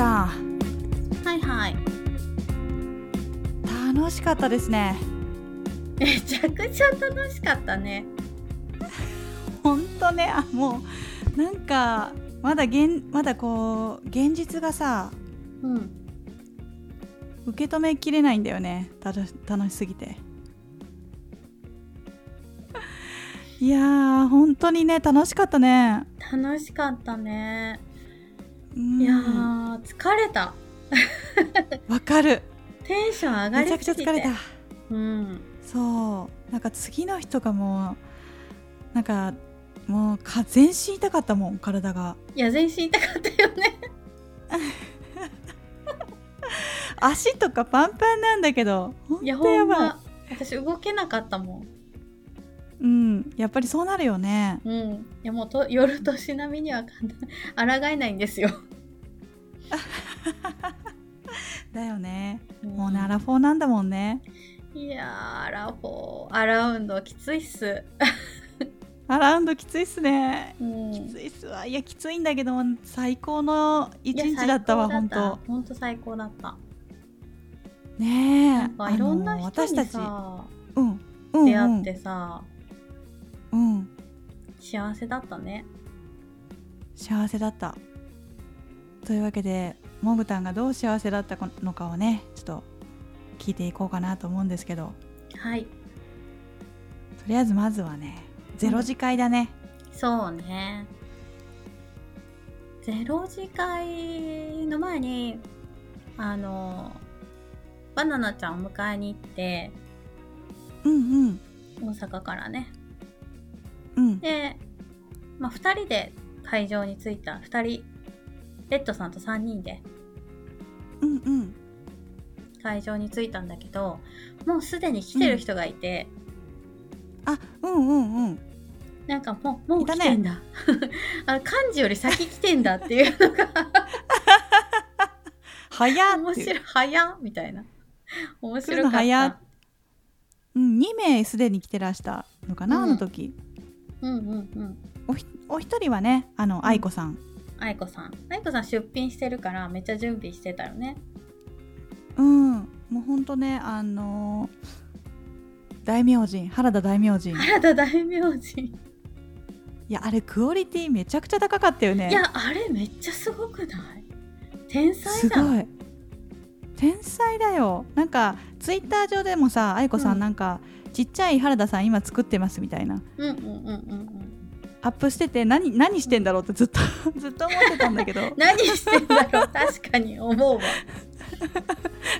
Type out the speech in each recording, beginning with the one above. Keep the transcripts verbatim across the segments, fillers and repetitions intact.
した。はいはい。楽しかったですね。めちゃくちゃ楽しかったね。ほんとね、あ、もうなんかまだ現、まだこう現実がさ、うん、受け止めきれないんだよね。ただ楽しすぎて。いやー本当にね楽しかったね。楽しかったね。うん、いやー疲れた。わかる。テンション上がりすぎて。めちゃくちゃ疲れた。うん。そうなんか次の日とかもなんかもうか全身痛かったもん体が。いや全身痛かったよね。足とかパンパンなんだけど。いやほんま私動けなかったもん。うん、やっぱりそうなるよね。うん、いやもうと夜年並みにはあらがえないんですよ。だよね、うん、もうねアラフォーなんだもんね。いやアラフォーアラウンドきついっす。アラウンドきついっすね、うん、きついっすわ。いやきついんだけど最高の一日だったわ。ほんとほんと最高だったね。えなんかいろんな人にさ私たち、うんうんうん、出会ってさうん、幸せだったね。幸せだった。というわけでもぐたんがどう幸せだったのかをねちょっと聞いていこうかなと思うんですけど、はい。とりあえずまずはねゼロ次会だね、うん、そうね。ゼロ次会の前にあのバナナちゃんを迎えに行ってうんうん大阪からねで、まあ、ふたりで会場に着いた。ふたりレッドさんとさんにんで会場に着いたんだけど、もうすでに来てる人がいて、うん、あうんうんうんなんかもうもう来てんだ、ね、あの漢字より先来てんだっていうのが早面白い早みたいな面白かった。早、うん、にめいすでに来てらしたのかな、うん、あの時うんうんうん、お, ひお一人はねあの愛子さん愛子さん愛子さん出品してるからめっちゃ準備してたよね。うんもうほんとねあのー、大名人原田大名人原田大名人いやあれクオリティめちゃくちゃ高かったよね。いやあれめっちゃすごくない天才だ。すごい天才だよ。なんかツイッター上でもさ愛子さんなんか、うんちっちゃい原田さん今作ってますみたいな、うんうんうんうん、アップしてて 何, 何してんだろうってずっとずっと思ってたんだけど何してんだろう確かに思うわ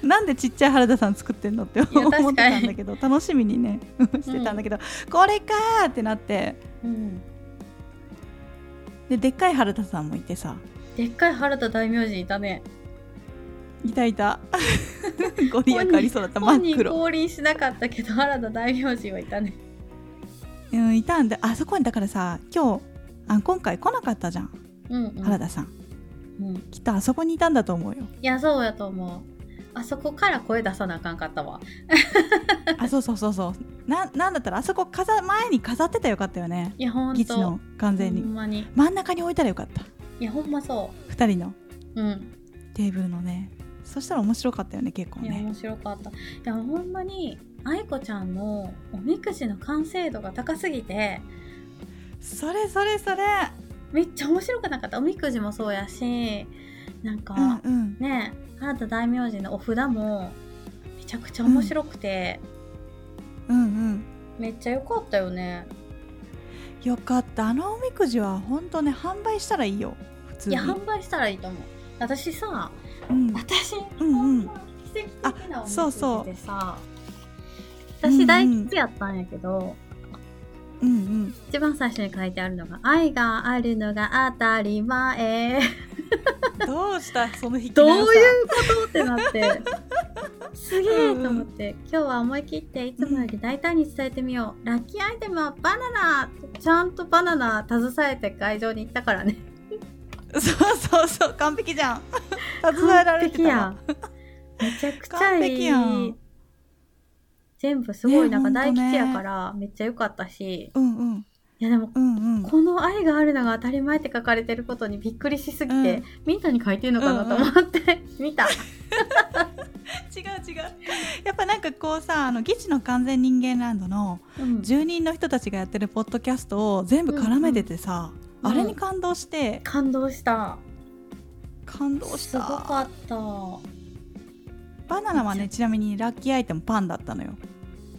なんでちっちゃい原田さん作ってんのって思ってたんだけど楽しみにねしてたんだけど、うん、これかーってなって、うん、ででっかい原田さんもいてさでっかい原田大名人いたねいたいたご利益ありそうだった真っ黒。本人降臨しなかったけど原田大名人はいたね。うんいたんであそこにだからさ今日あ今回来なかったじゃん、うんうん、原田さん、うん、きっとあそこにいたんだと思うよ。いやそうやと思う。あそこから声出さなあかんかったわあそうそうそうそうななんだったらあそこ飾前に飾ってたらよかったよね。いやほんとギチの完全にほんまに真ん中に置いたらよかった。いやほんまそうふたりの、うん、テーブルのねそしたら面白かったよね結構ね。いや面白かった。いやほんまに愛子ちゃんのおみくじの完成度が高すぎてそれそれそれめっちゃ面白くなかった。おみくじもそうやしなんか、うんうん、ね原田大名人のお札もめちゃくちゃ面白くて、うん、うんうんめっちゃ良かったよね。よかった。あのおみくじはほんとね販売したらいいよ普通に。いや販売したらいいと思う。私さ、うん、私、うんうん、奇跡的なおみくじでさそうそう私大好きやったんやけど、うんうん、一番最初に書いてあるのが愛があるのが当たり前どうしたその引き出しどういうことってなってすげーと思って、うんうん、今日は思い切っていつもより大胆に伝えてみよう、うん、ラッキーアイテムはバナナ。ちゃんとバナナ携えて会場に行ったからねそうそうそう完璧じゃん。携えられてたわ。めちゃくちゃいい。全部すごいなんか大吉やからめっちゃ良かったし、ねうんうん、いやでも、うんうん、この愛があるのが当たり前って書かれてることにびっくりしすぎて、うん、みんなに書いてるのかなと思って、うんうん、見た違う違う、やっぱなんかこうさ、あのギチの完全人間ランドの住人の人たちがやってるポッドキャストを全部絡めててさ、うんうん、あれに感動して、うん、感動した感動したすごかった。バナナはね、ちなみにラッキーアイテムパンだったのよ。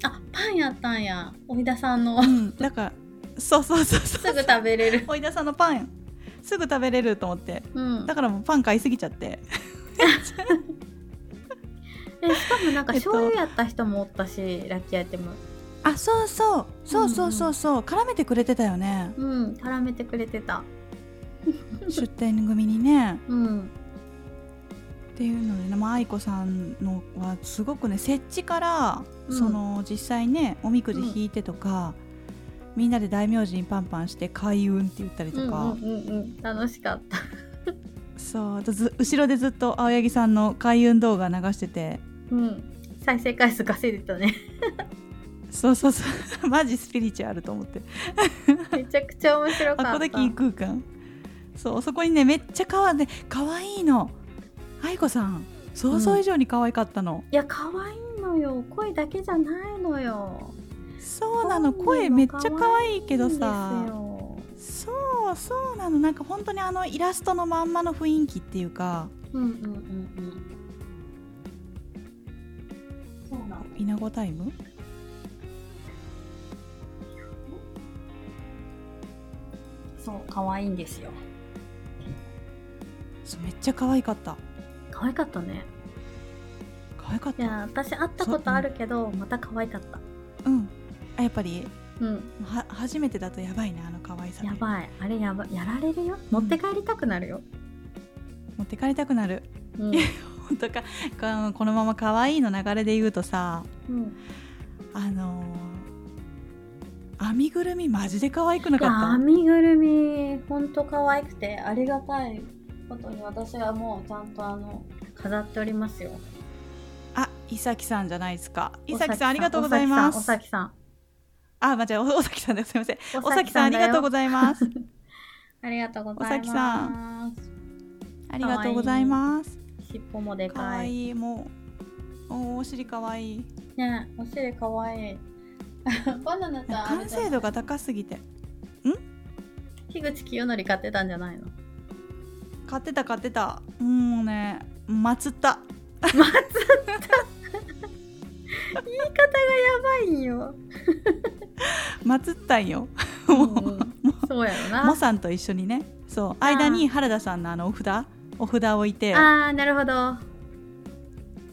あ、パンやったんや、おいださんの、うん、だからそうそうそうそうすぐ食べれるおいださんのパンすぐ食べれると思って、うん、だからもうパン買いすぎちゃってえ、しかもなんか醤油やった人もおったし、えっと、ラッキーアイテム、あ、そうそうそうそうそうそう、うんうん、絡めてくれてたよね。うん、絡めてくれてた出店組にね、うん、っていうので、ね、まあ、愛子さんのはすごくね、設置から、うん、その実際ねおみくじ引いてとか、うん、みんなで大名人パンパンして開運って言ったりとか、うんうんうんうん、楽しかったそう、ず後ろでずっと青柳さんの開運動画流してて、うん、再生回数稼いでたねそうそうそうマジスピリチュアルと思ってめちゃくちゃ面白かった。あこだけ異空間、そうそこにねめっちゃかわ、ね、かわいいの愛子さん想像以上に可愛かったの、うん、いや可愛いのよ、声だけじゃないのよ。そうなの、声めっちゃ可愛いけどさ、そうそうなの、なんか本当にあのイラストのまんまの雰囲気っていうか、うんうんうんうん、そうなの。イナゴタイムそう可愛いんですよ。めっちゃ可愛かった。可愛かったね。可愛かった。いや私会ったことあるけど、うん、また可愛かった。うんあやっぱり、うん、は初めてだとやばいね、あの可愛さ。やばい、あれやばい、やられるよ、持って帰りたくなるよ、うん、持って帰りたくなる、うん、本当かこのまま可愛いの流れで言うとさ、うん、あのー、編みぐるみマジで可愛くなかった。編みぐるみ本当可愛くてありがたいことに私はもうちゃんとあの飾っておりますよ。あ、伊崎さんじゃないですか。伊崎さんありがとうございます。おさきさん、あ、間違え、おさきさんです、すみません。おさきさんありがとうございます。ありがとうございます。おさきさんありがとうございます。尻尾もでかい。可愛い、もうおお尻可愛い。ね、お尻可愛い。バナナちゃん完成度が高すぎて。ん？樋口清則買ってたんじゃないの？買ってた買ってた、もうね祭った祭った言い方がやばいよ祭ったんよ、うんうん、そうやろな。モさんと一緒にね、そう間に原田さんのあのお札お札を置いて、ああなるほど、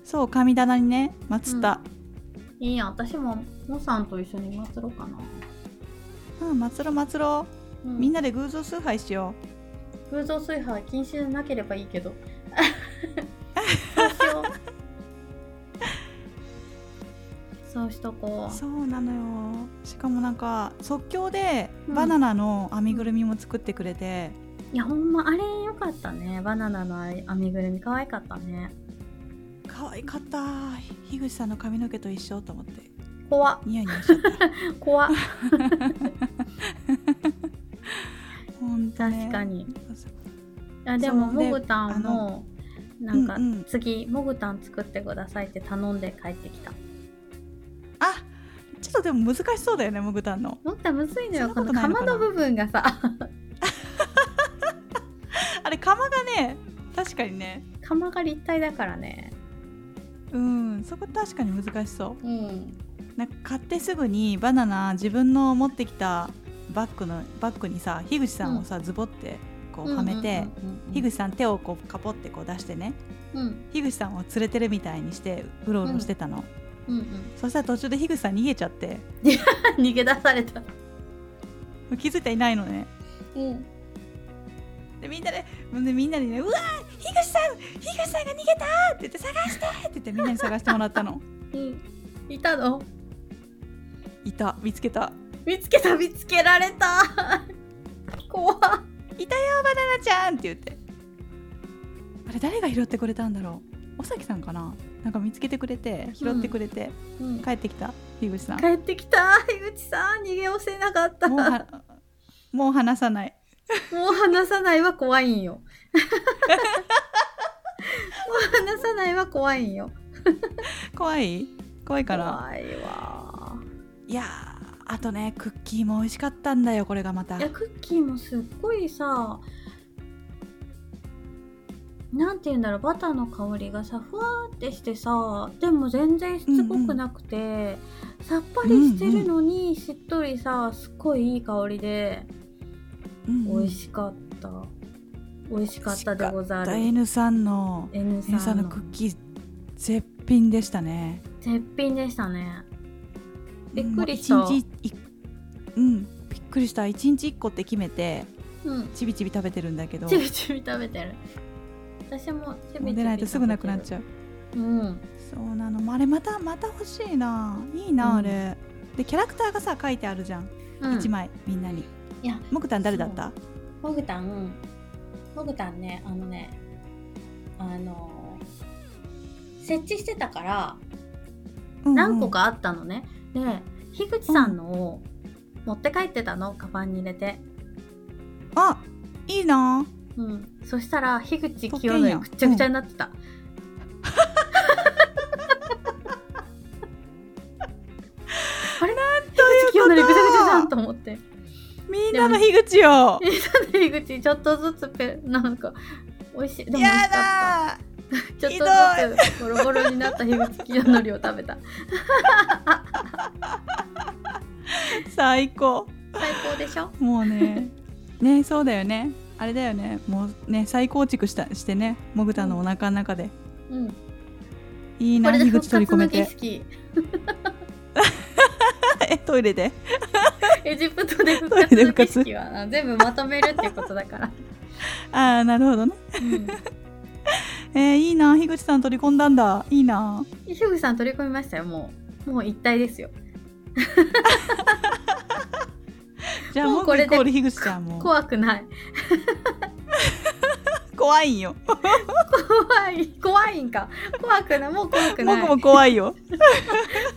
そう神棚にね祭った、うん、いいや、私もモさんと一緒に祭ろうかな。うん祭ろう祭ろう、うん、みんなで偶像崇拝しよう。偶像崇拝禁止じゃなければいいけどそうしようそうしとこう。そうなのよ。しかもなんか即興でバナナの編みぐるみも作ってくれて、うん、いやほんまあれよかったね。バナナの編みぐるみ可愛かったね。可愛かった。樋口さんの髪の毛と一緒と思って怖っ、ニヤニヤしちゃった怖っ本当ね、確かに。いやでももぐたんもなんか次、うんうん、もぐたん作ってくださいって頼んで帰ってきた。あちょっとでも難しそうだよねもぐたんの。もぐたんむずいのよ、この釜の部分がさあれ釜がね、確かにね釜が立体だからね、うんそこ確かに難しそう、うん、なんか買ってすぐにバナナ自分の持ってきたバッグのバッグにさ、樋口さんをさ、うん、ズボってこうはめて、樋口さん手をこうカポってこう出してね、うん、樋口さんを連れてるみたいにしてうろうろしてたの、うんうんうん、そしたら途中で樋口さん逃げちゃって逃げ出された。気づいていないのね、うん、でみんなでみんなでね、うわー樋口さん樋口さんが逃げたって言って探してって言ってみんなに探してもらったの、うん、いたのいた見つけた見つけた見つけられた怖っいたよバナナちゃんって言って、あれ誰が拾ってくれたんだろう、おさきさんかな、なんか見つけてくれて拾ってくれて、うん、帰ってきた樋口さん帰ってきた。樋口さん逃げおせなかった。もうもう話さないもう話さないは怖いんよもう話さないは怖いんよ怖い怖いから怖いわ。いやあとねクッキーも美味しかったんだよこれがまた。いやクッキーもすっごいさ、なんていうんだろう、バターの香りがさふわーってしてさ、でも全然しつこくなくて、うんうん、さっぱりしてるのにしっとりさ、うんうん、すっごいいい香りで、うんうん、美味しかった美味しかったでござる。 N さんの N さん の, N さんのクッキー絶品でしたね。絶品でしたね。びっくりした、うん、いちにちうんびっくりした。いちにちいっこって決めて、うん、ちびちび食べてるんだけど、ちびちび食べてる。私もちびちび食べてる。もう出ないとすぐなくなっちゃう。うんそうなの。あれまたまた欲しいな。いいなあれ、うん、でキャラクターがさ書いてあるじゃん、うん、いちまいみんなに。いやもぐたん誰だった？もぐたんもぐたんね、あのねあの設置してたから何個かあったのね、うんうんで、樋口さんのを持って帰ってたの、うん、カバンに入れて。あ、いいな。うん。そしたら樋口清則くっちゃくちゃになってた、うん、あれなんということ、樋口清則ぐちゃぐちゃじゃんと思って、みんなの樋口よ、みんなの樋口ちょっとずつペなんか美味しい、でも美味しかったちょっとずつボロボロになった樋口清則を食べた最高最高でしょ。もう ね, ねそうだよね、あれだよね、もうね再構築 し, たしてね、もぐたのお腹の中で、うんうん、いいな樋口取り込めて。これで復活の儀式トイレでエジプトで復活の儀式は全部まとめるってことだからあーなるほどね、うんえー、いいな、樋口さん取り込んだんだ。いいな、樋口さん取り込みましたよ。もうもう一体ですよじゃあもうこれで樋口ちゃんも怖くない怖いんよ怖い怖いんか怖くないもう怖くない僕も怖いよ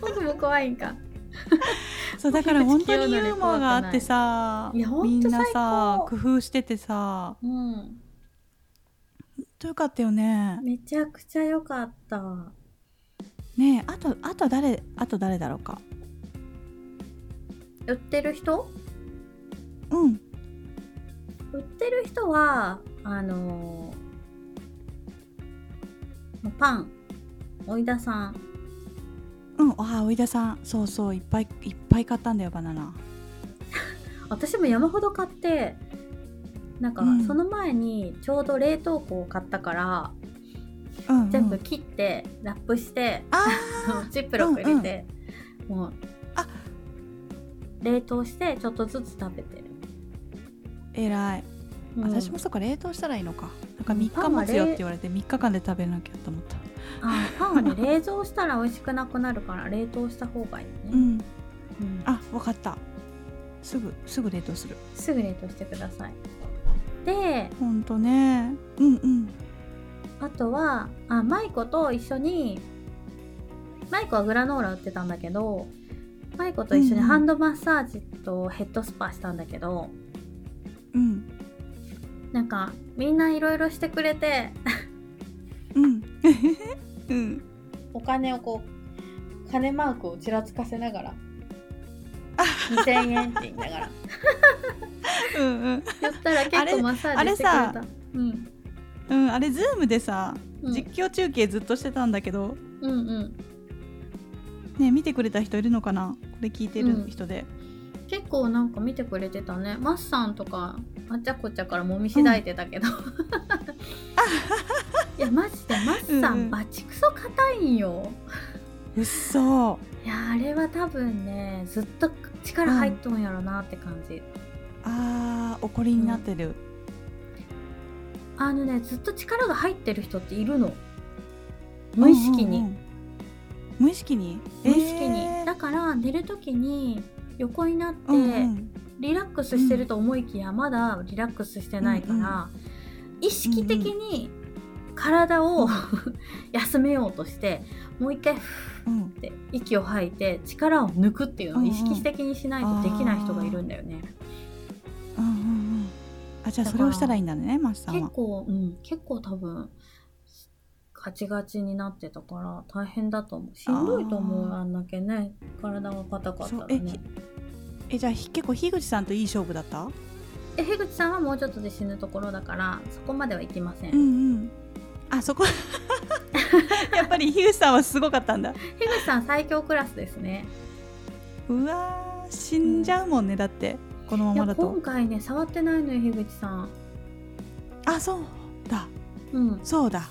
僕も怖いんかそうだから本当にユーモアがあってさ、いやみんなさ工夫しててさ、うんよかったよね。めちゃくちゃ良かった。ねえ、あとあと誰あと誰だろうか。売ってる人？うん。売ってる人はあのー、パン、おいださん。うん、あおいださん、そうそういっぱいいっぱい買ったんだよバナナ。私も山ほど買って。なんかその前にちょうど冷凍庫を買ったから、うんうん、全部切ってラップしてジップロック入れて、うんうん、もうあ冷凍してちょっとずつ食べてる。えらい、うん、私もそっか冷凍したらいいのか。なんかみっか持つよって言われてみっかかんで食べなきゃと思った。あパンはね冷蔵したら美味しくなくなるから冷凍した方がいいね、うんうん、あ分かった、すぐすぐ冷凍する。すぐ冷凍してください。でほんとね、うんうん、あとはあマイコと一緒に、マイコはグラノーラ売ってたんだけど、マイコと一緒にハンドマッサージとヘッドスパしたんだけど、うん、なんかみんないろいろしてくれて、うんうん、お金をこう金マークをちらつかせながらにせんえんって言いながらうん、うん、やったら結構マッサージしてくれた。あれ、あれさ、うんうん、あれズームでさ、うん、実況中継ずっとしてたんだけど、うんうん、ね見てくれた人いるのかな、これ聞いてる人で、うん、結構なんか見てくれてたね。マッさんとかあっちゃこっちゃからもみしだいてたけど、うん、いやマジでマッさん、うん、バチクソ硬いんよ。うっそ。いやあれは多分ねずっと力入っとんやろなって感じ、うん、あー怒りになってる、うん、あのねずっと力が入ってる人っているの、無意識に、うんうん、無意識に無意識に、えー、だから寝るときに横になってリラックスしてると思いきや、うん、まだリラックスしてないから、うんうん、意識的に体を休めようとしてもう一回ふーって息を吐いて力を抜くっていうのを意識的にしないとできない人がいるんだよね、うんうん、じゃあそれをしたらいいんだね、マスさんは。結構、うん、結構多分ガチガチになってたから大変だと思う。しんどいと思う、あんだけね体が硬かったらね。え, えじゃあ結構樋口さんといい勝負だった？え、樋口さんはもうちょっとで死ぬところだからそこまではいきません。うんうん。あそこやっぱり樋口さんはすごかったんだ。樋口さん最強クラスですね。うわー、死んじゃうもんね、うん、だってこのままだと。いや今回ね触ってないのよ樋口さん。あ、そうだ、うん、そうだ、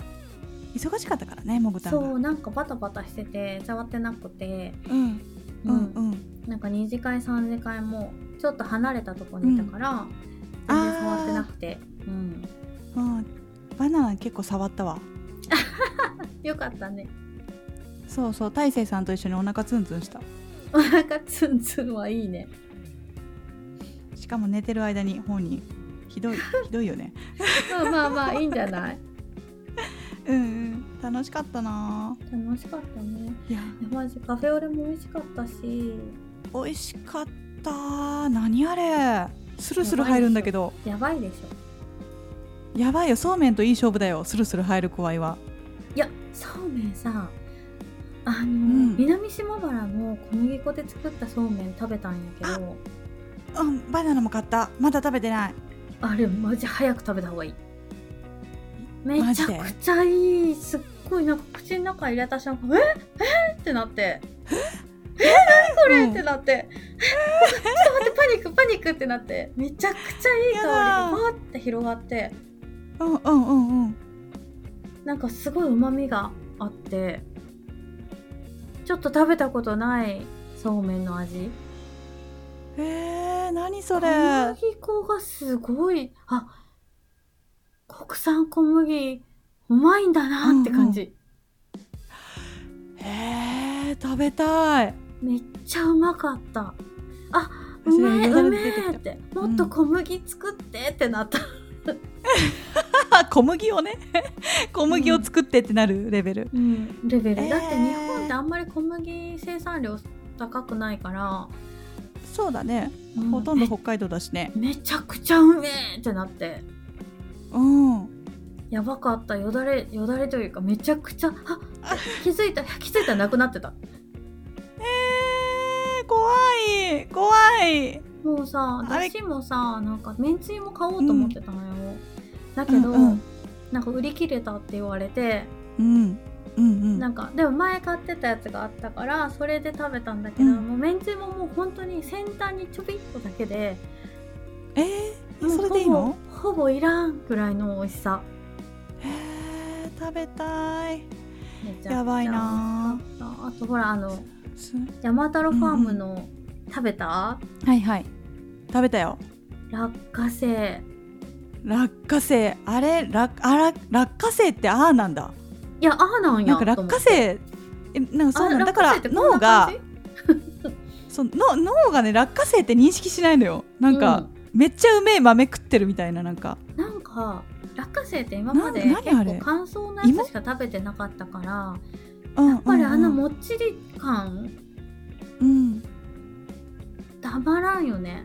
忙しかったからねもぐたんが。そう、なんかバタバタしてて触ってなくて、うんうんうんうん、なんか二次会三次会もちょっと離れたとこにいたから、うん、全然触ってなくて、うん、うん、バナナ結構触ったわよかったね。そうそう、大成さんと一緒にお腹ツンツンした。お腹ツンツンはいいね。しかも寝てる間に本人、ひどいひどいよねまあまあまあいいんじゃないうんうん、楽しかったな。楽しかったね。いやマジカフェオレも美味しかったし。美味しかった。何あれ、スルスル入るんだけど。やばいでしょ。やばいよ、そうめんといい勝負だよ、スルスル入る怖いわ。いやそうめんさ、あの、うん、南島原の小麦粉で作ったそうめん食べたんやけど、あ、うん、バナナも買った。まだ食べてない。あれマジ早く食べた方がいい。めちゃくちゃいい。すっごいなんか口の中入れた瞬間、ええってなって、え何これってなって、うん、ちょっと待って、パニックパニックってなって、めちゃくちゃいい香りがバーって広がって、うんうんうんうん、なんかすごい旨味があって、ちょっと食べたことないそうめんの味。えー、何それ。小麦粉がすごい、あ、国産小麦うまいんだなって感じ、うんうん、えー、食べたい。めっちゃうまかった。あ、うめえうめえって、もっと小麦作ってってなった、うん、小麦をね小麦を作ってってなるレベル、うんうん、レベル、えー、だって日本ってあんまり小麦生産量高くないから。そうだね、うん、ほとんど北海道だしね。めちゃくちゃうめえってなって、うん、やばかった。よだれよだれというか、めちゃくちゃ、あ、気づいた気づいたらなくなってた。えー、怖い怖い。もうさ、だしもさ、なんかめんつゆも買おうと思ってたのよ、うん、だけど、うんうん、なんか売り切れたって言われて、うんうんうん、なんかでも前買ってたやつがあったからそれで食べたんだけど、うん、もうめんつゆももう本当に先端にちょびっとだけで、えーそれでいいの？ほぼ、ほぼいらんくらいの美味しさ。えー、食べたい。やばいな。あとほらあの山太郎ファームの、うん、食べた？はいはい、食べたよ。落花生。落花生、あれ落あら落花生ってあーなんだ。いやあーなんや。なんか落花生、えなんかそうなんだから脳がそうの脳がね落花生って認識しないのよ。なんか、うん、めっちゃうめえ豆食ってるみたいな。なんかなんか落花生って今まで結構乾燥なやつしか食べてなかったから、やっぱりあのもっちり感、うん、たまらんよね。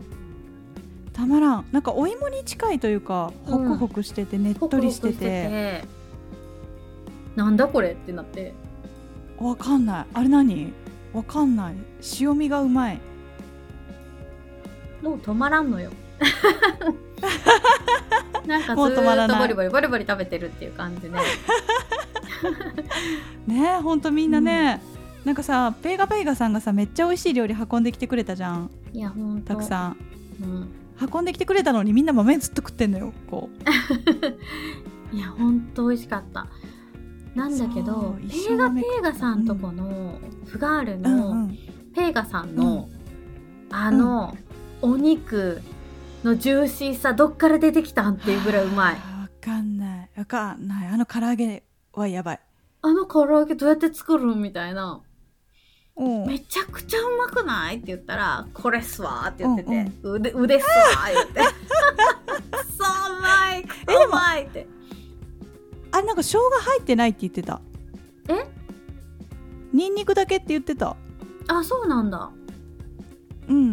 たまらん。なんかお芋に近いというか、ホクホクしててねっとりしてて、うん、ホクホクしててなんだこれってなって。わかんない、あれ何、わかんない。塩味がうまい。もう止まらんのよなんかずーっとボリボリボリボリ食べてるっていう感じねねえ、ほんとみんなね、うん、なんかさ、ペーガペーガさんがさ、めっちゃ美味しい料理運んできてくれたじゃん。いやほんとたくさん、うん、運んできてくれたのにみんな豆ずっと食ってんのよこういやほんと美味しかった。なんだけどペーガペーガさんとこの、うん、フガールの、うんうん、ペーガさんの、うん、あの、うん、お肉のジューシーさどっから出てきたんっていうぐらいうまい。わかんないわかんない。あの唐揚げはやばい。あの唐揚げどうやって作るんみたいな、うん、めちゃくちゃうまくないって言ったら、これっすわって言ってて、うんうん、腕, 腕っすわって言ってそううまい、うまいって。あれなんか生姜入ってないって言ってた。えニンニクだけって言ってた。あ、そうなんだ。うん、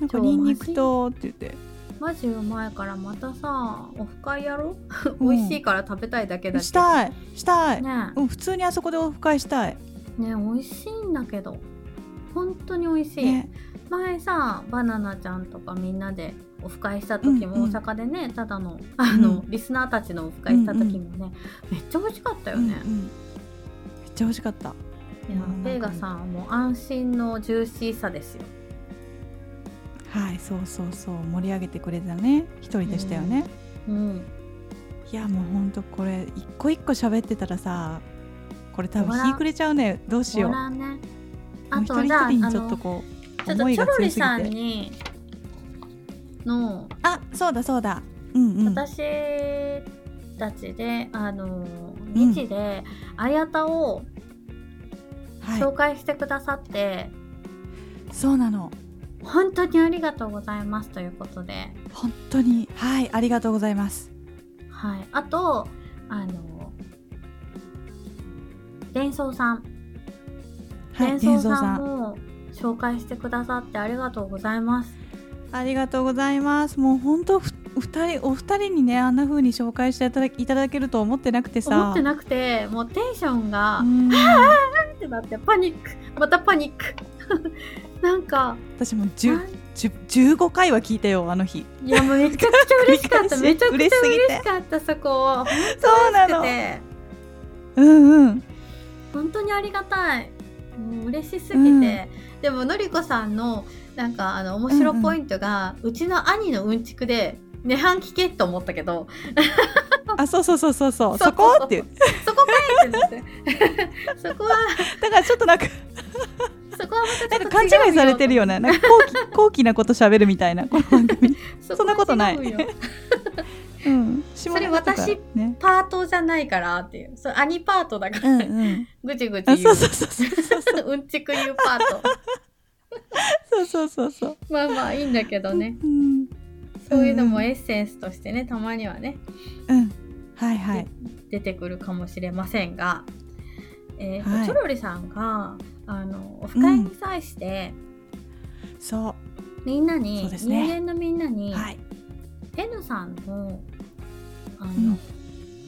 なんかニンニクとって言って、マジうまいからまたさオフ会やろ美味しいから食べたいだけだけど、うん、したいしたい、ねうん、普通にあそこでオフ会したいね。美味しいんだけど本当に美味しい、ね、前さバナナちゃんとかみんなでオフ会した時も大阪でね、うんうん、ただの、 あの、うん、リスナーたちのオフ会した時もね、うんうん、めっちゃ美味しかったよね、うんうん、めっちゃ美味しかった。いやベイガさんも安心のジューシーさですよ。はいそうそうそう盛り上げてくれたね。一人でしたよね、うんうん、いやもうほんとこれ一個一個喋ってたらさこれ多分日暮れちゃうね。どうしよう、ね、あとじゃあちょっとこう思いが強すぎてちょっとチョロリさんにのあそうだそうだ、うんうん、私たちであの日であやたを紹介してくださって、はい、そうなの本当にありがとうございますということで本当にはいありがとうございます、はい、あとあの伝送さん、はい、伝送さんも紹介してくださってありがとうございます。ありがとうございます。もう本当ふふたりお二人にねあんな風に紹介していただ け, いただけると思ってなくてさ思ってなくてもうテンションがってなってパニックまたパニックなんか私もじゅうごかいは聞いたよあの日。いやもうめちゃくちゃ嬉しかっためちゃくちゃ嬉しかったそこ本当嬉しくてそうなのうんうん本当にありがたいもう嬉しすぎて、うん、でものりこさんのなんかあの面白ポイントが、うんうん、うちの兄のうんちくで涅槃聞けと思ったけどあそうそうそうそうそうそこってそこかいってなってそこはだからちょっとなんかそこはまたなんか勘違いされてるよね。なんか高貴、高貴なこと喋るみたいなこの番組そんなことないうん、それ私パートじゃないからっていう、ね、それ兄パートだから、うんうん、ぐちぐち言うそうそうそうそううんちく言うパートそうそうそうそうまあまあいいんだけどね、うん、そういうのもエッセンスとしてねたまにはね、うん、はいはい出てくるかもしれませんが、えーとはい、チョロリさんがあのオフ会に際して、うん、そうみんなに、そうですね、人間のみんなに、はいN さんの、あの、うん、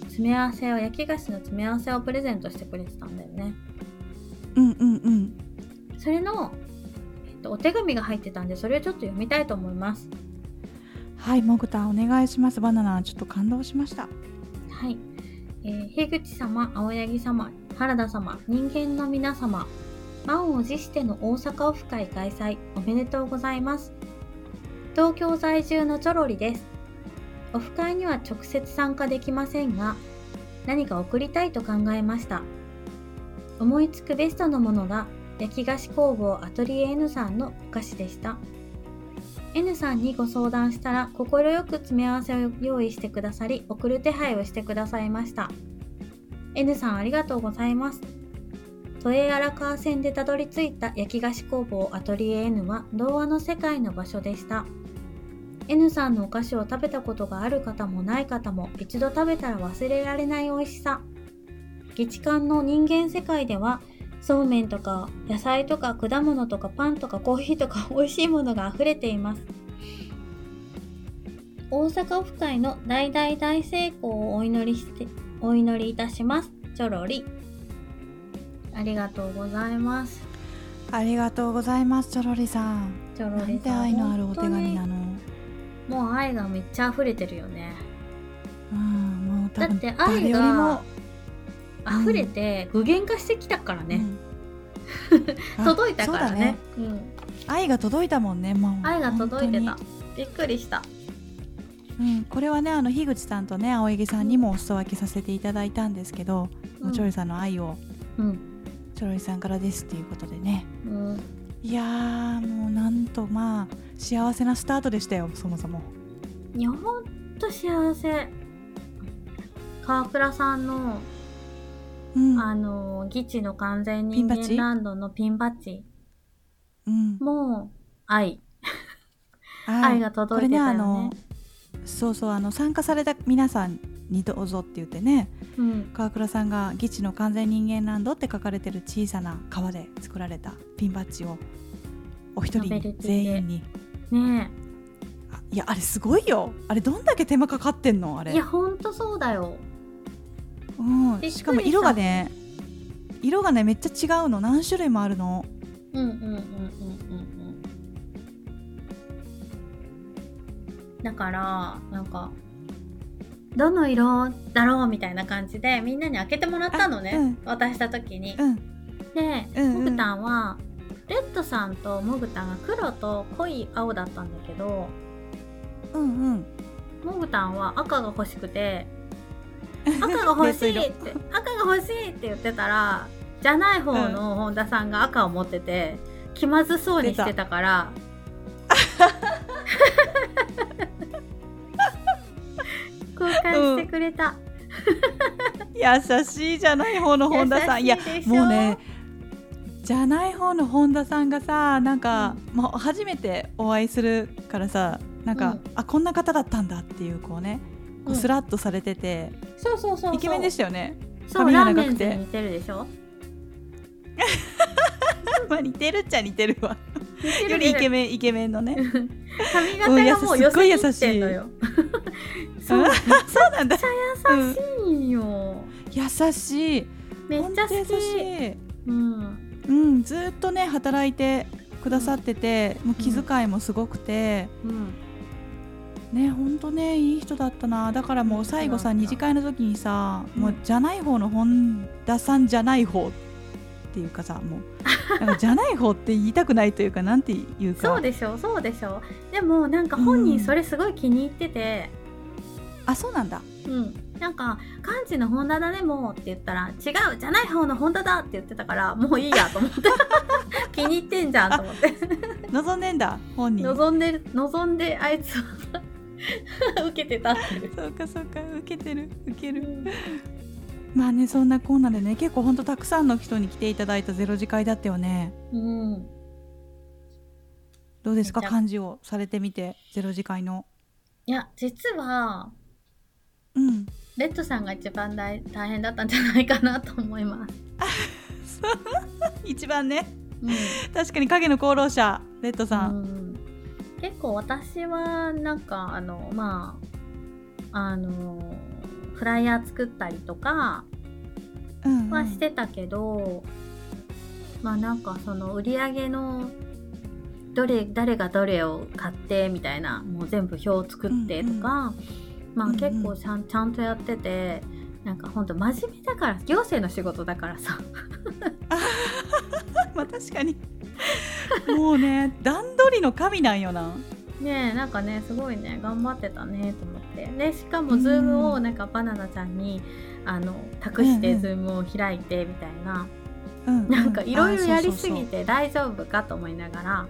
詰め合わせを焼き菓子の詰め合わせをプレゼントしてくれてたんだよね。うんうんうん。それの、えっと、お手紙が入ってたんでそれをちょっと読みたいと思います。はいモグタンお願いします。バナナちょっと感動しました。はい、えー、樋口様、青柳様、原田様、人間の皆様、満を持しての大阪オフ会開催おめでとうございます。東京在住のチョロリです。オフ会には直接参加できませんが、何か送りたいと考えました。思いつくベストのものが、焼き菓子工房アトリエ N さんのお菓子でした。N さんにご相談したら、快く詰め合わせを用意してくださり、送る手配をしてくださいました。N さんありがとうございます。都営荒川線でたどり着いた焼き菓子工房アトリエ N は、童話の世界の場所でした。N さんのお菓子を食べたことがある方もない方も一度食べたら忘れられない美味しさ。義地館の人間世界ではそうめんとか野菜とか果物とかパンとかコーヒーとか美味しいものが溢れています。大阪オフ会の大大大成功をお祈りしてお祈りいたします。チョロリ。ありがとうございます。ありがとうございますチョロリさん。チョロリさん。なんて愛のあるお手紙なの。もう愛がめっちゃ溢れてるよね、うん、もうだって愛が溢れて具現化してきたからね、うん、届いたから ね, うね、うん、愛が届いたもんね。もう愛が届いてたびっくりした、うん、これはねあの樋口さんとね青柳さんにもお裾分けさせていただいたんですけど、うん、チョロリさんの愛を、うん、チョロリさんからですっていうことでね、うん、いやーもうなんとまあ幸せなスタートでしたよ。そもそもいやほんと幸せ。川倉さんの、うん、あのギチの完全人間ランドのピンバッジ、うん、もう愛愛が届いてたよね。これねあのそうそうあの参加された皆さんにどうぞって言ってね、うん、川倉さんがギチの完全人間ランドって書かれてる小さな革で作られたピンバッジをお一人全員にねいやあれすごいよ、あれどんだけ手間かかってんのあれ。いやほんとそうだよ、うん、しかも色がね色がねめっちゃ違うの、何種類もあるの。うんうんうんうんうんうん。だからなんかどの色だろうみたいな感じでみんなに開けてもらったのね、うん、渡した時に、うん、で、うんうん、モグタンはレッドさんとモグタンが黒と濃い青だったんだけど、うんうん、モグタンは赤が欲しくて赤が欲しいって赤が欲しいって言ってたら、じゃない方の本田さんが赤を持ってて気まずそうにしてたから交換してくれた、うん、優しいじゃない方の本田さん。 い, いやもうねじゃない方の本田さんがさなんか、うん、もう初めてお会いするからさなんか、うん、あこんな方だったんだっていうこうねこうスラッとされてて、うん、そうそうそうそうイケメンでしたよね。そうラーメンズに似てるでしょまあ似てるっちゃ似てるわ似てるよりイケメンイケメンのね髪型がもう寄せにってんのよそうそうなんだ。めっちゃ優しいよ、うん、優しいめっちゃ好き、うんうん、ずっとね働いてくださってて、うん、もう気遣いもすごくて、うんねほんとねいい人だったな。だからもう最後さ二次会の時にさ、うん、もうじゃない方の本田さんじゃない方っていうかさもうなんかじゃない方って言いたくないというかなんていうかそうでしょそうでしょ。でもなんか本人それすごい気に入ってて、うん、あそうなんだ、うん、なんか漢字の本田だねもうって言ったら違うじゃない方の本田だって言ってたからもういいやと思って気に入ってんじゃんと思って望んでんだ本人望んでる望んであいつは受けてたそうかそうか受けてる受ける、うん、まあねそんなコーナーでね結構ほんとたくさんの人に来ていただいたゼロ次会だったよね、うん、どうですか漢字をされてみてゼロ次会の。いや実は、うん、レッドさんが一番大変だったんじゃないかなと思います一番ね、うん、確かに影の功労者レッドさん、うん結構私はなんかあのまああのフライヤー作ったりとかはしてたけど、うんうん、まあなんかその売り上げのどれ誰がどれを買ってみたいなもう全部表を作ってとか、うんうん、まあ結構ちゃん、ちゃんとやっててなんかほんと真面目だから行政の仕事だからさまあ確かにもうね段取りの神なんよな。ねえなんかねすごいね頑張ってたねと思ってでしかも Zoom をなんかバナナちゃんにあの託して Zoom を開いてみたいな、うんうん、なんかいろいろやりすぎて大丈夫かと思いながら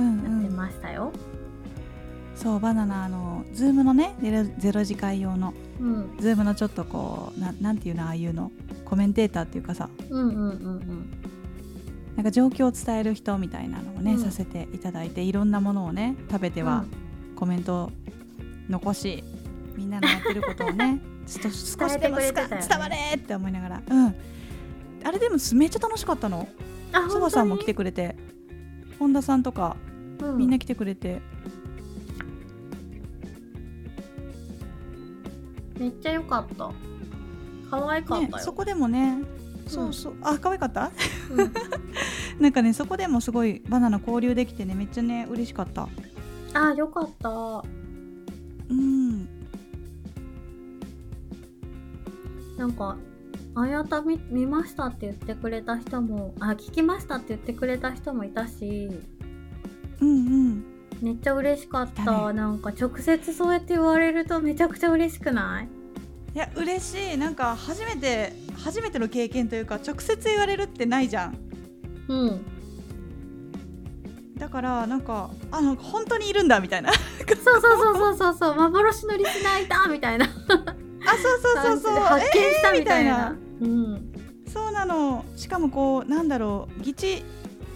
やってましたよ、うんうん、そうバナナあの Zoom のねゼロ次会用の、うん、Zoom のちょっとこう な, なんていうのああいうのコメンテーターっていうかさうんうんうんうんなんか状況を伝える人みたいなのをね、うん、させていただいていろんなものをね食べてはコメントを残し、うん、みんなのやってることをねちょっと少しでも、ね、伝われって思いながら、うん、あれでもめっちゃ楽しかったの。そばさんも来てくれて本田さんとか、うん、みんな来てくれてめっちゃ良かった可愛かったよ、ね、そこでもねそうそうあ可愛かった、うん、なんかねそこでもすごいバナナ交流できてねめっちゃね嬉しかった。あよかったうんなんかあやた 見, 見ましたって言ってくれた人もあ聞きましたって言ってくれた人もいたしうんうんめっちゃ嬉しかった、ね、なんか直接そうやって言われるとめちゃくちゃ嬉しくないいや嬉しいなんか初めて初めての経験というか直接言われるってないじゃんうんだからなんかあの本当にいるんだみたいなそうそうそうそうそう幻のリスナーいたみたいなあそうそうそうそう発見したみたいな、えー、みたいな、うん、そうなの。しかもこうなんだろうぎち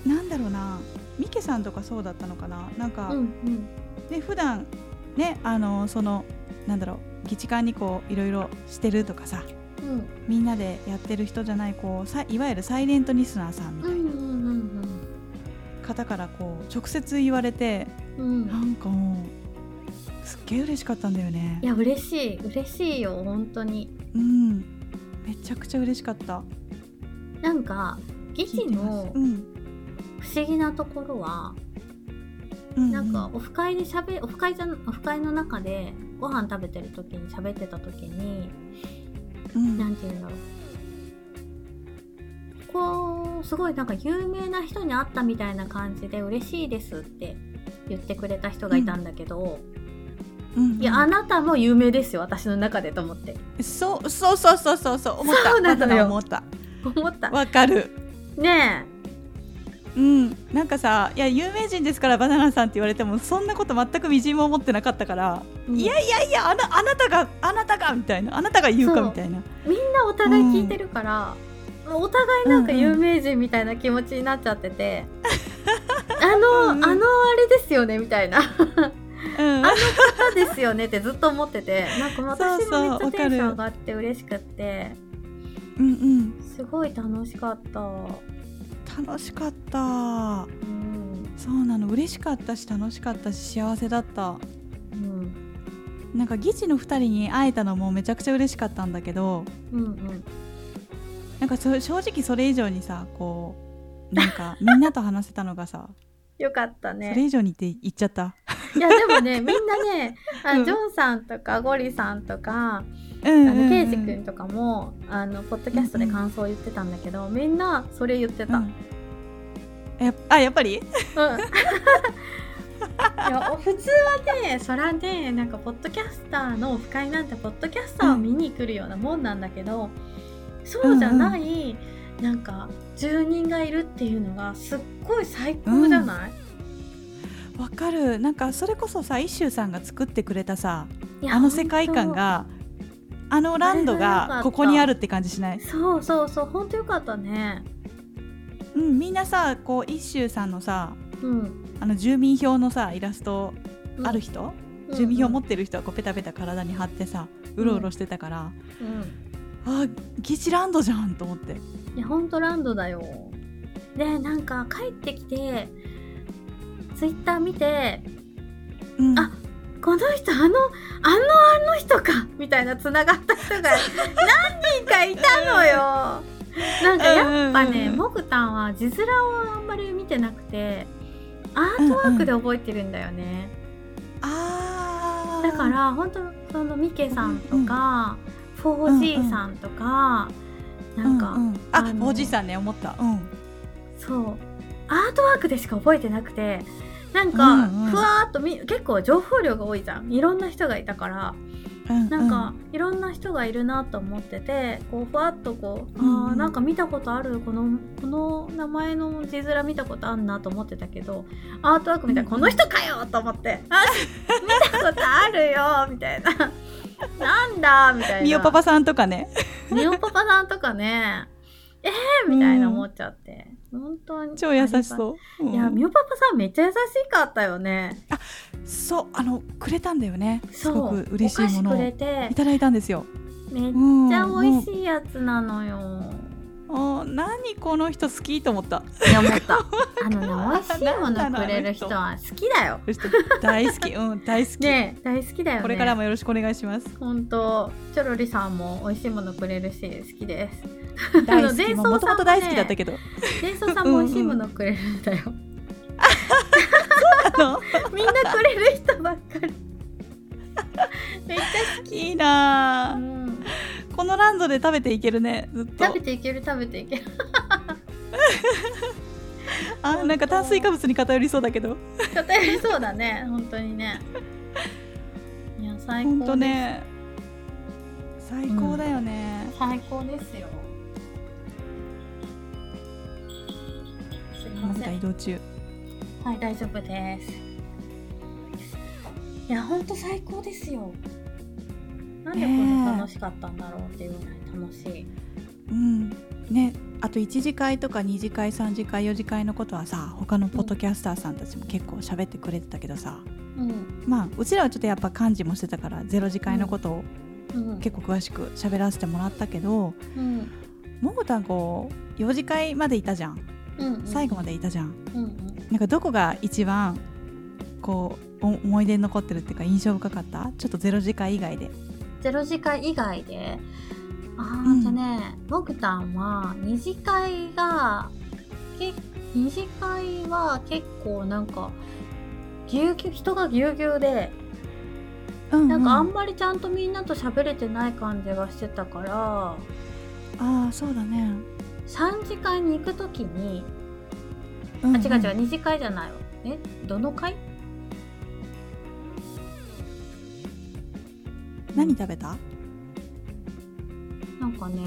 なんだろうなミケさんとかそうだったのかななんか、うんうん、で普段ねあのそのなんだろう議事館にこういろいろしてるとかさ、うん、みんなでやってる人じゃないこうさいわゆるサイレントリスナーさんみたいな、うんうんうんうん、方からこう直接言われて、うん、なんかもうすっげえ嬉しかったんだよね。いや嬉しい嬉しいよ本当に。うんめちゃくちゃ嬉しかった。なんか議事の不思議なところは、うん、なんかオフ会でしゃべオフ会じゃオフ会の中でご飯食べてる時に喋ってた時に、うん、なんていうんだろう、こうすごいなんか有名な人に会ったみたいな感じで嬉しいですって言ってくれた人がいたんだけど、うんうん、いやあなたも有名ですよ私の中でと思って。そうそうそうそうそうそう思った。そうなんだよ思った思ったわかるねえ。うん、なんかさ、いや有名人ですからバナナさんって言われてもそんなこと全く微塵も思ってなかったから、うん、いやいやいやあな、あなたがあなたがみたいな、あなたが言うかみたいな、みんなお互い聞いてるから、うん、お互いなんか有名人みたいな気持ちになっちゃってて、うんうん、あのあのあれですよねみたいなうん、あの方ですよねってずっと思ってて、なんか私もめっちゃテンション上がって嬉しくって、うんうん、すごい楽しかった楽しかった、うん、そうなの嬉しかったし楽しかったし幸せだった、うん、なんか議事のふたりに会えたのもめちゃくちゃ嬉しかったんだけど、うんうん、なんか正直それ以上にさこうなんかみんなと話せたのがさよかったね。それ以上にって言っちゃったいやでもねみんなねあ、うん、ジョンさんとかゴリさんとか、うんうんうん、あのケイジ君とかもあのポッドキャストで感想を言ってたんだけど、うんうん、みんなそれ言ってた、うん、やあやっぱり、うん、いや普通はねそらねなんかポッドキャスターのオフ会なんてポッドキャスターを見に来るようなもんなんだけど、うん、そうじゃない、うんうん、なんかじゅうにんがいるっていうのがすっごい最高じゃない、うんわかる。なんかそれこそさ一周さんが作ってくれたさあの世界観があのランドがここにあるって感じしない？そうそうそう本当よかったね。うんみんなさこう一周さんのさ、うん、あの住民票のさイラストある人、うん、住民票持ってる人はこうペタペタ体に貼ってさうろうろしてたから、うんうん、あ議事ランドじゃんと思って。いや本当ランドだよ。でなんか帰ってきてツイッター見て、うん、あ、この人あのあのあの人かみたいなつながった人が何人かいたのよなんかやっぱね、うん、モグタンは字面をあんまり見てなくてアートワークで覚えてるんだよね、うんうん、あだから本当そのミケさんとか、うんうん、フォージー さんとか、うんうん、なんか、うんうん、あ、フォージー さんね思った、うん、そうアートワークでしか覚えてなくてなんかふわーっとみ、うんうん、結構情報量が多いじゃんいろんな人がいたから、うんうん、なんかいろんな人がいるなと思っててこうふわっとこう、うんうん、あなんか見たことあるこの、この名前の字面見たことあるなと思ってたけどアートワーク見たらこの人かよと思ってあ見たことあるよみたいななんだみたいなみおパパさんとかねみおパパさんとかねえーみたいな思っちゃって、うん、本当に超優しそう、うん、いやみおパパさんめっちゃ優しかったよね。あ、そうあのくれたんだよねすごく嬉しいものをいただいたんですよ。めっちゃ美味しいやつなのよ、うんうん、あ何この人好きと思った思ったあのね美味しいものくれる人は好きだよ大好きうん大好き、ね、大好きだよね。これからもよろしくお願いします。本当チョロリさんも美味しいものくれるし好きです大好きももともと大好きだったけど伝送さんも美味しいものくれるんだよ、うんうん、そうなのみんなくれる人ばっかりめっちゃ好きいいな、うん、このランドで食べていけるねずっと食べていける食べていけるあなんか炭水化物に偏りそうだけど偏りそうだね本当にね。いや最高です本当ね最高だよね、うん、最高ですよ。まだ移動中。はい大丈夫です。いや本当最高ですよ。なんでこんな楽しかったんだろうっていうぐらい楽しい。えー、うんねあと一次会とか二次会三次会四次会のことはさ他のポッドキャスターさんたちも結構喋ってくれてたけどさ、うん、まあうちらはちょっとやっぱ幹事もしてたからゼロ次会のことを結構詳しく喋らせてもらったけど、うん、もぐたんこう四次会までいたじゃん。最後までいたじゃん、うんうん、なんかどこが一番こう思い出に残ってるっていうか印象深かった？ちょっとゼロ次回以外で。ゼロ次回以外であー、うん、じゃねもぐたんは二次会がけ二次会は結構なんかぎゅうぎゅう人がぎゅうぎゅうで、うんうん、なんかあんまりちゃんとみんなと喋れてない感じがしてたから。ああそうだね。三次会に行くときに、うんうん、あ違う違う二次会じゃないわ。えどの会？何食べた？なんかね、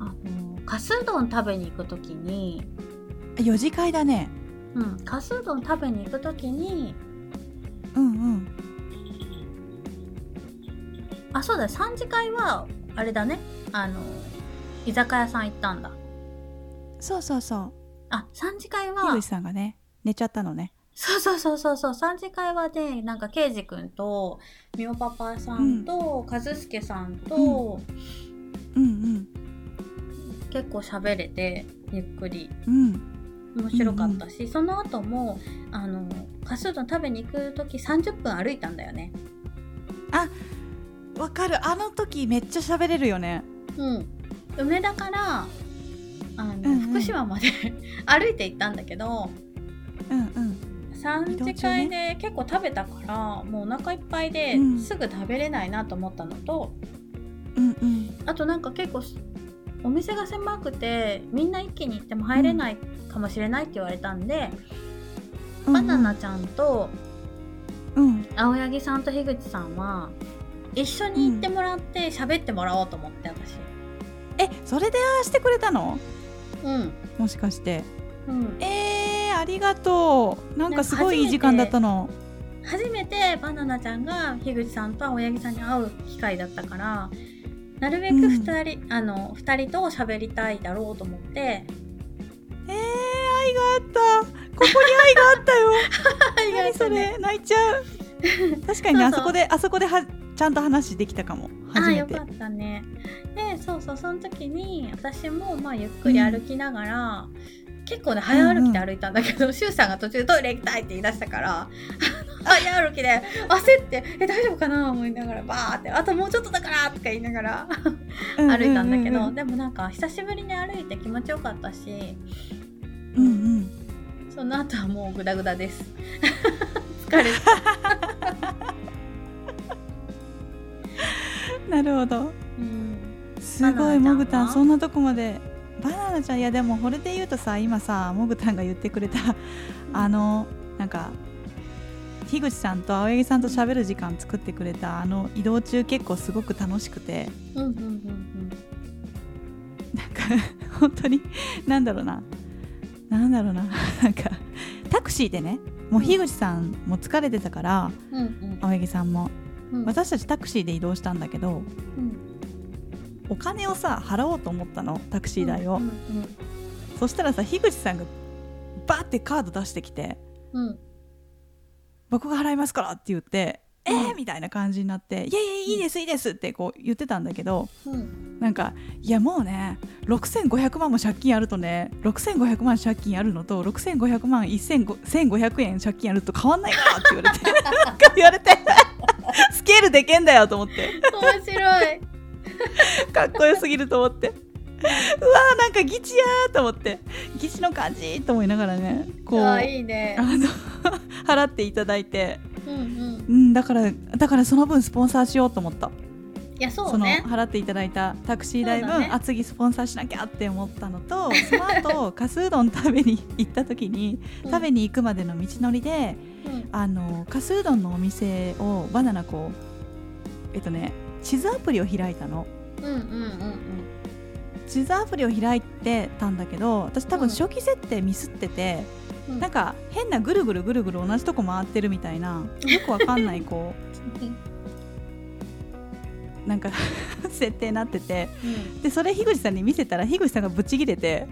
あのかすうどん食べに行くときに、四次会だね。うん、かすうどん食べに行くときに、うんうん。あ、そうだ。三次会はあれだね。あの居酒屋さん行ったんだ。そうそうそう。あ、三次会は樋口さんがね寝ちゃったのね。そうそうそうそうそう。三次会はね、なんかケイジくんとみおパパさんと、うん、和介さんと、うん、うんうん結構喋れてゆっくり、うん、面白かったし、うんうん、その後もあのカスうどん食べに行くときさんじゅっぷん歩いたんだよね。あ、わかる。あの時めっちゃ喋れるよね。うん。梅田からあの、うんうん、福島まで歩いて行ったんだけど、うんうん。三次会で結構食べたから、もうお腹いっぱいですぐ食べれないなと思ったのと、うんうん、あとなんか結構お店が狭くてみんな一気に行っても入れないかもしれないって言われたんで、うん、バナナちゃんと青柳さんと樋口さんは一緒に行ってもらって喋ってもらおうと思って私。え、それでしてくれたの？うん。もしかして。うん、えーありがとう。なんかすごいいい時間だったの。初めてバナナちゃんが樋口さんと青柳さんに会う機会だったからなるべくふたり、うん、あのふたりと喋りたいだろうと思って。えー愛があった。ここに愛があったよ何それ泣いちゃう確かに、ね、そうそうあそこであそこではちゃんと話できたかも初めて。あよかったね。でそうそうその時に私もまあゆっくり歩きながら、うん結構ね早歩きで歩いたんだけど、うんうん、シュウさんが途中トイレ行きたいって言い出したから早歩きで焦ってえ大丈夫かな思いながらバーってあともうちょっとだからとか言いながら歩いたんだけど、うんうんうん、でもなんか久しぶりに歩いて気持ちよかったし、うんうん、その後はもうグダグダです疲れたなるほど、うん、すごいもぐたんそんなとこまで。バナナちゃんいやでもこれで言うとさ今さもぐたんが言ってくれたあのなんか樋口さんと青柳さんと喋る時間作ってくれたあの移動中結構すごく楽しくて、うんうんうんうん、なんか本当になんだろうななんだろうななんかタクシーでねもう樋口さんも疲れてたから、うんうん、青柳さんも、うん、私たちタクシーで移動したんだけど、うんお金をさ払おうと思ったのタクシー代を、うんうんうん、そしたらさ樋口さんがバーってカード出してきて、うん、僕が払いますからって言って、うん、えーみたいな感じになって、うん、いやいやいいですいいですってこう言ってたんだけど、うん、なんかいやもうねろくせんごひゃくまんも借金あるとねろくせんごひゃくまん借金あるのとろくせんごひゃくまんせんごひゃくえん借金あると変わんないからって言われてなんか言われてスケールでけんだよと思って面白いかっこよすぎると思ってうわーなんかギチやーと思ってギチの感じと思いながらねこうあいいねあの払っていただいて、うんうんうん、だからだからその分スポンサーしようと思った。いやそうねその払っていただいたタクシー代分、ね、あ次スポンサーしなきゃって思ったのとその後かすうどん食べに行った時に食べに行くまでの道のりで、うん、あのかすうどんのお店をバナナこうえっとね地図アプリを開いたの、うんうんうんうん、地図アプリを開いてたんだけど私多分初期設定ミスってて、うん、なんか変なぐるぐるぐるぐる同じとこ回ってるみたいなよくわかんないこうなんか設定になってて、うん、でそれ樋口さんに見せたら樋口さんがブチギレて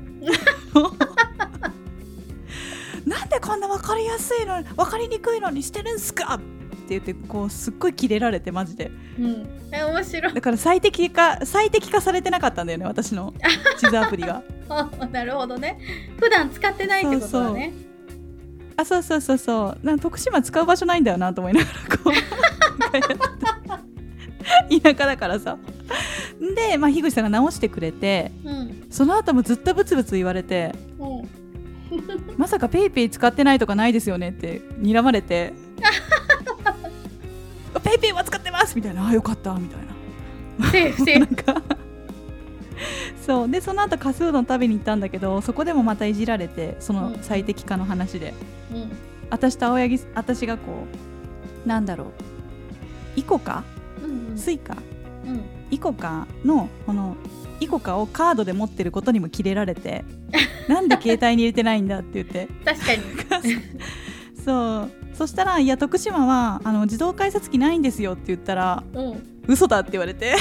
なんでこんなわかりやすいのにわかりにくいのにしてるんすかって言ってこうすっごいキレられてマジで、うん、え面白い。だから最適化最適化されてなかったんだよね私の地図アプリがなるほどね普段使ってないってことだね。そうあ、そうそうそうそう、なんか徳島使う場所ないんだよなと思いながらこう田舎だからさ。で、まあ、樋口さんが直してくれて、うん、その後もずっとブツブツ言われて、うん、まさかペイペイ使ってないとかないですよねって睨まれてペイペイは使ってますみたいな、あよかったみたいな、セーフセーフそうで、その後カスうどん食べに行ったんだけど、そこでもまたいじられて、その最適化の話で、うんうん、私と青柳、私がこうなんだろうイコカ、うんうん、スイカ、うん、イコカのこのイコカをカードで持ってることにもキレられてなんで携帯に入れてないんだって言って確かにそう、そしたらいや徳島はあの自動改札機ないんですよって言ったら、うん、嘘だって言われて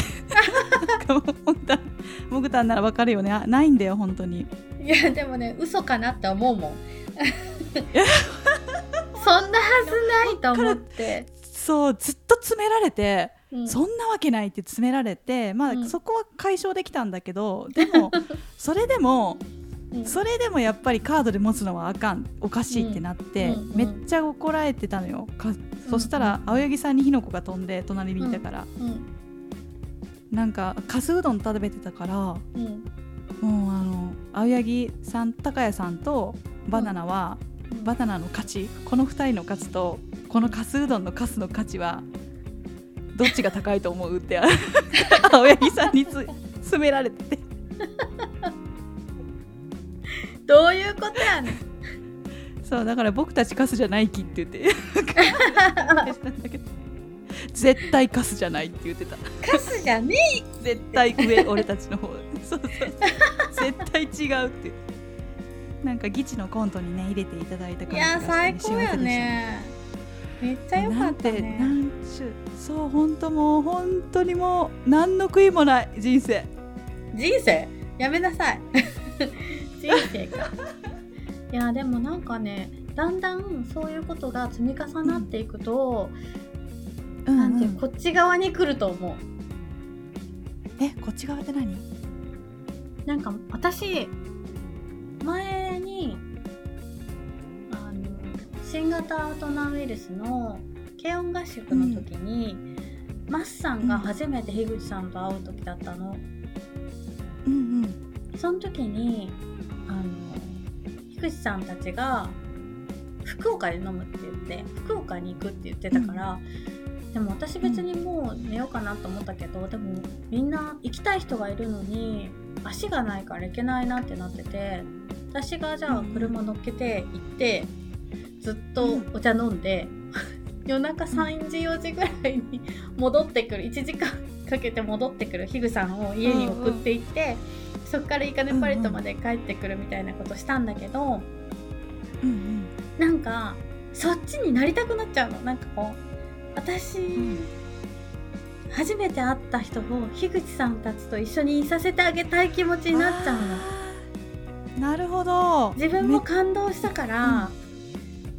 モグタンならわかるよね、あないんだよ本当に。いやでもね嘘かなって思うもんそんなはずないと思って、そうずっと詰められて、うん、そんなわけないって詰められて、まあうん、そこは解消できたんだけど、でもそれでもそれでもやっぱりカードで持つのはあかん、おかしいってなって、うんうんうん、めっちゃ怒られてたのよか。そしたら青柳さんに火の粉が飛んで隣にいたから、うんうん、なんかかすうどん食べてたから、うん、もうあの青柳さん高谷さんとバナナは、うん、バナナの価値、このふたりの価値とこのかすうどんのかすの価値はどっちが高いと思うって青柳さんにつ詰められててどういうことやねんそうだから僕たちカスじゃないきって言って絶対カスじゃないって言ってた。カスじゃねえ絶対上俺たちの方そうそうそう絶対違うってなんかギチのコントにね入れていただいた感じがして、ね、いや最高やね、めっちゃ良かったね。なんてなんちゅそう本当もう本当にもう何の悔いもない人生人生やめなさい人生かいやでもなんかねだんだんそういうことが積み重なっていくと、うん、なんていう、うんうん、こっち側に来ると思う。えこっち側って何？なんか私前にあの新型コロナウイルスの軽音合宿の時に、うん、マスさんが初めて樋口さんと会う時だったの、うんうん、その時にあの樋口さんたちが福岡で飲むって言って福岡に行くって言ってたから、うん、でも私別にもう寝ようかなと思ったけど、うん、でもみんな行きたい人がいるのに足がないから行けないなってなってて、私がじゃあ車乗っけて行ってずっとお茶飲んで、うん、夜中さんじよじぐらいに戻ってくる、いちじかんかけて戻ってくるヒグさんを家に送って行って、うんうん、そこからイカネパレットまで帰ってくるみたいなことしたんだけど、うんうん、なんかそっちになりたくなっちゃうの。なんかこう私、うん、初めて会った人を樋口さんたちと一緒にいさせてあげたい気持ちになっちゃうの。なるほど。自分も感動したから、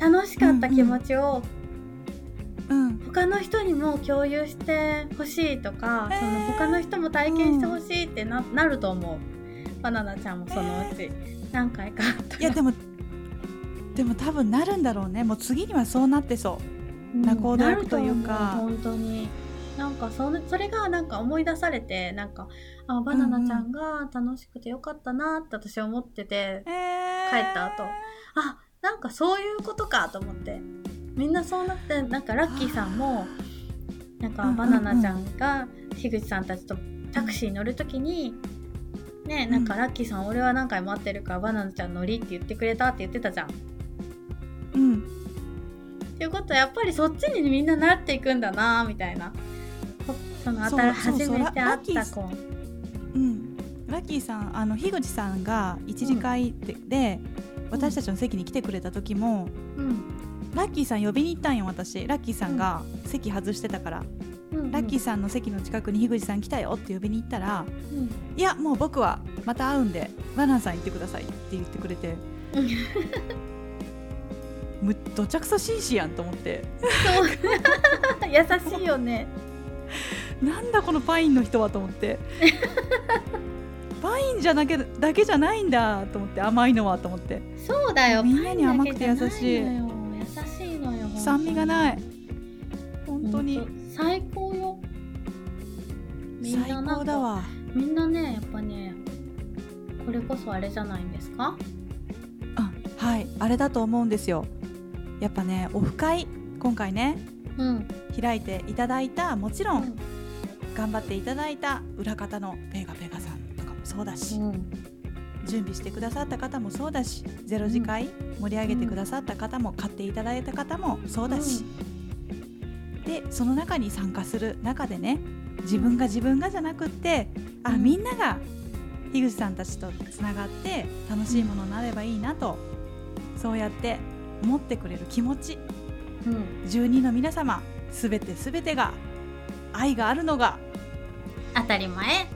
うん、楽しかった気持ちを、うんうん、他の人にも共有してほしいとか、うん、その他の人も体験してほしいって な,、うん、なると思う。バナナちゃんもそのうち何回かあったら、いやでもでも多分なるんだろうね。もう次にはそうなってそう、うん、な行動というか本当になんか そ, それがなんか思い出されて、なんかあバナナちゃんが楽しくてよかったなって私は思ってて、うん、帰った後、えー、あなんかそういうことかと思って、みんなそうなって、なんかラッキーさんもなんかバナナちゃんが樋口さんたちとタクシー乗るときにね、なんかラッキーさん俺は何回も会ってるからバナナちゃん乗りって言ってくれたって言ってたじゃん。うんっていうことはやっぱりそっちにみんななっていくんだなみたいな、その新初めて会った子、うん、ラッキーさん、あの樋口さんが一次会で、うん、で私たちの席に来てくれた時も、うん、ラッキーさん呼びに行ったんよ私。ラッキーさんが席外してたから、うんうん、ラッキーさんの席の近くに樋口さん来たよって呼びに行ったら、うん、いやもう僕はまた会うんでバナナさん行ってくださいって言ってくれてむどちゃくそ紳士やんと思ってそう優しいよねなんだこのパインの人はと思ってパインじゃなけだけじゃないんだと思って、甘いのはと思って、そうだよみんなに甘くて優しい、パインだけじゃないのよ酸味がない本当に最高よ。みんななんか最高だわ。みんなねやっぱねこれこそあれじゃないんですか。あ、はいあれだと思うんですよ。やっぱねオフ会今回ね、うん、開いていただいたもちろん、うん、頑張っていただいた裏方のペガペガさんとかもそうだし、うん、準備してくださった方もそうだしゼロ次会盛り上げてくださった方も、うん、買っていただいた方もそうだし、うん、でその中に参加する中でね自分が自分がじゃなくって、うん、あみんなが樋口さんたちとつながって楽しいものになればいいなと、うん、そうやって思ってくれる気持ち、うん、じゅうにの皆様すべてすべてが愛があるのが当たり前